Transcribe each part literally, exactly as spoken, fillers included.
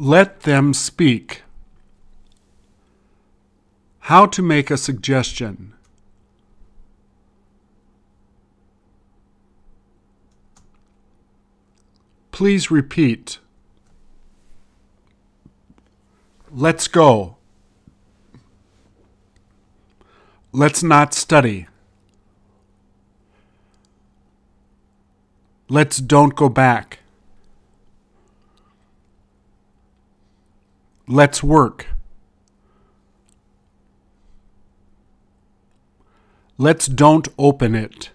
Let them speak. How to make a suggestion. Please repeat. Let's go. Let's not study. Let's don't go back. Let's work. Let's don't open it.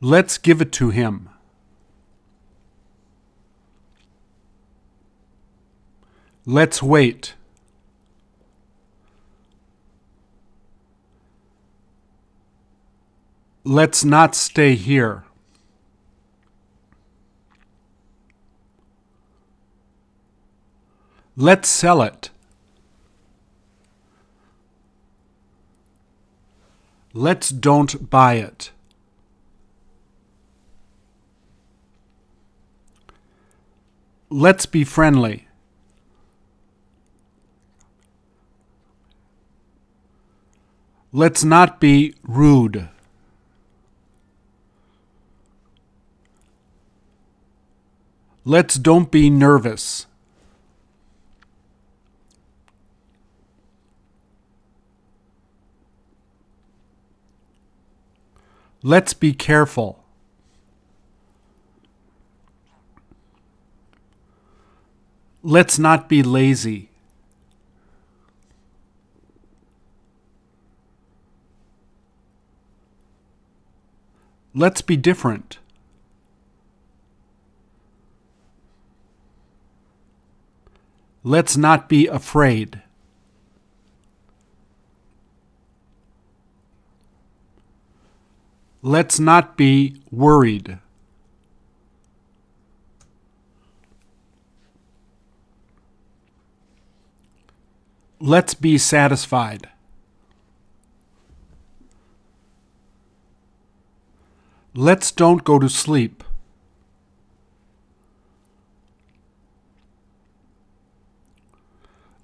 Let's give it to him. Let's wait. Let's not stay here. Let's sell it. Let's don't buy it. Let's be friendly. Let's not be rude. Let's don't be nervous. Let's be careful. Let's not be lazy. Let's be different. Let's not be afraid. Let's not be worried. Let's be satisfied. Let's don't go to sleep.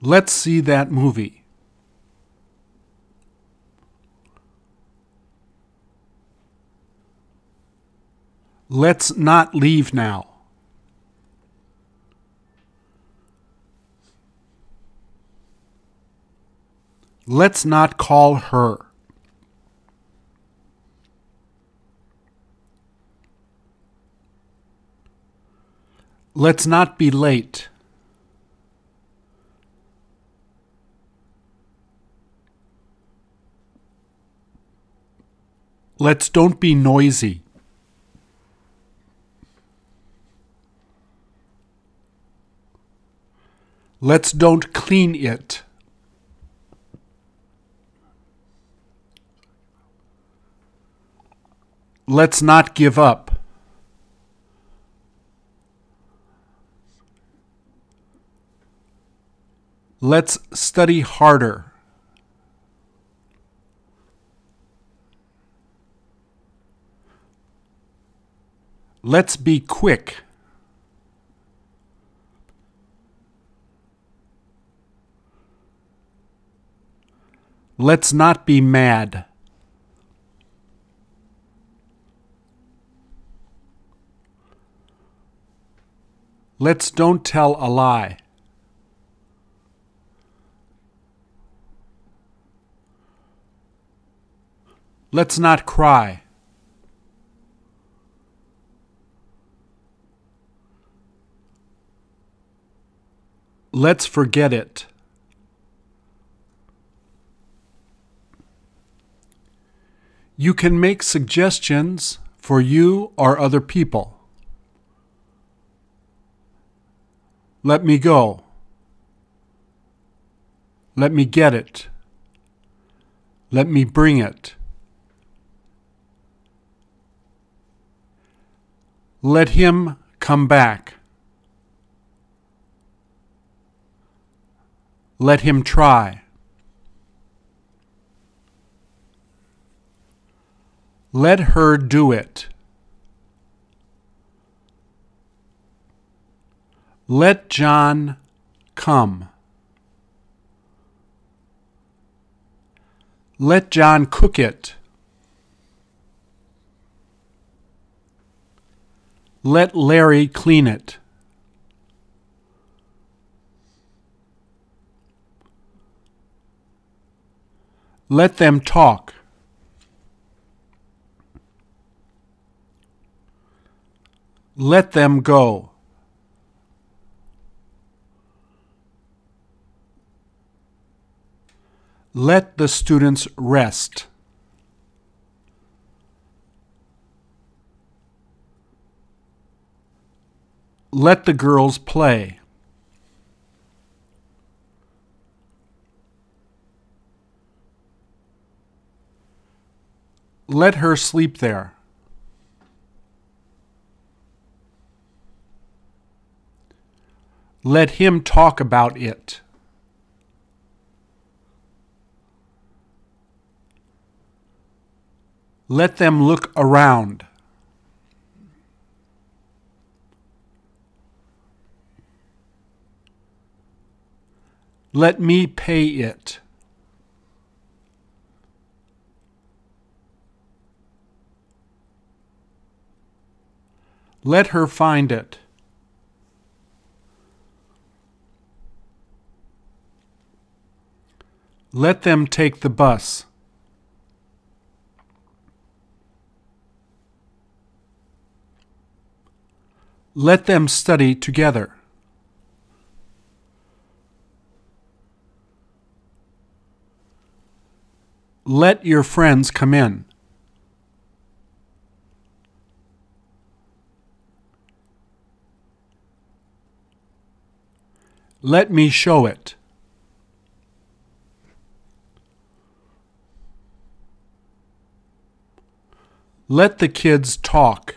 Let's see that movie. Let's not leave now. Let's not call her. Let's not be late. Let's don't be noisy. Let's don't clean it. Let's not give up. Let's study harder. Let's be quick. Let's not be mad. Let's don't tell a lie. Let's not cry. Let's forget it. You can make suggestions for you or other people. Let me go. Let me get it. Let me bring it. Let him come back. Let him try. Let her do it. Let John come. Let John cook it. Let Larry clean it. Let them talk. Let them go. Let the students rest. Let the girls play. Let her sleep there. Let him talk about it. Let them look around. Let me pay it. Let her find it. Let them take the bus. Let them study together. Let your friends come in. Let me show it. Let the kids talk.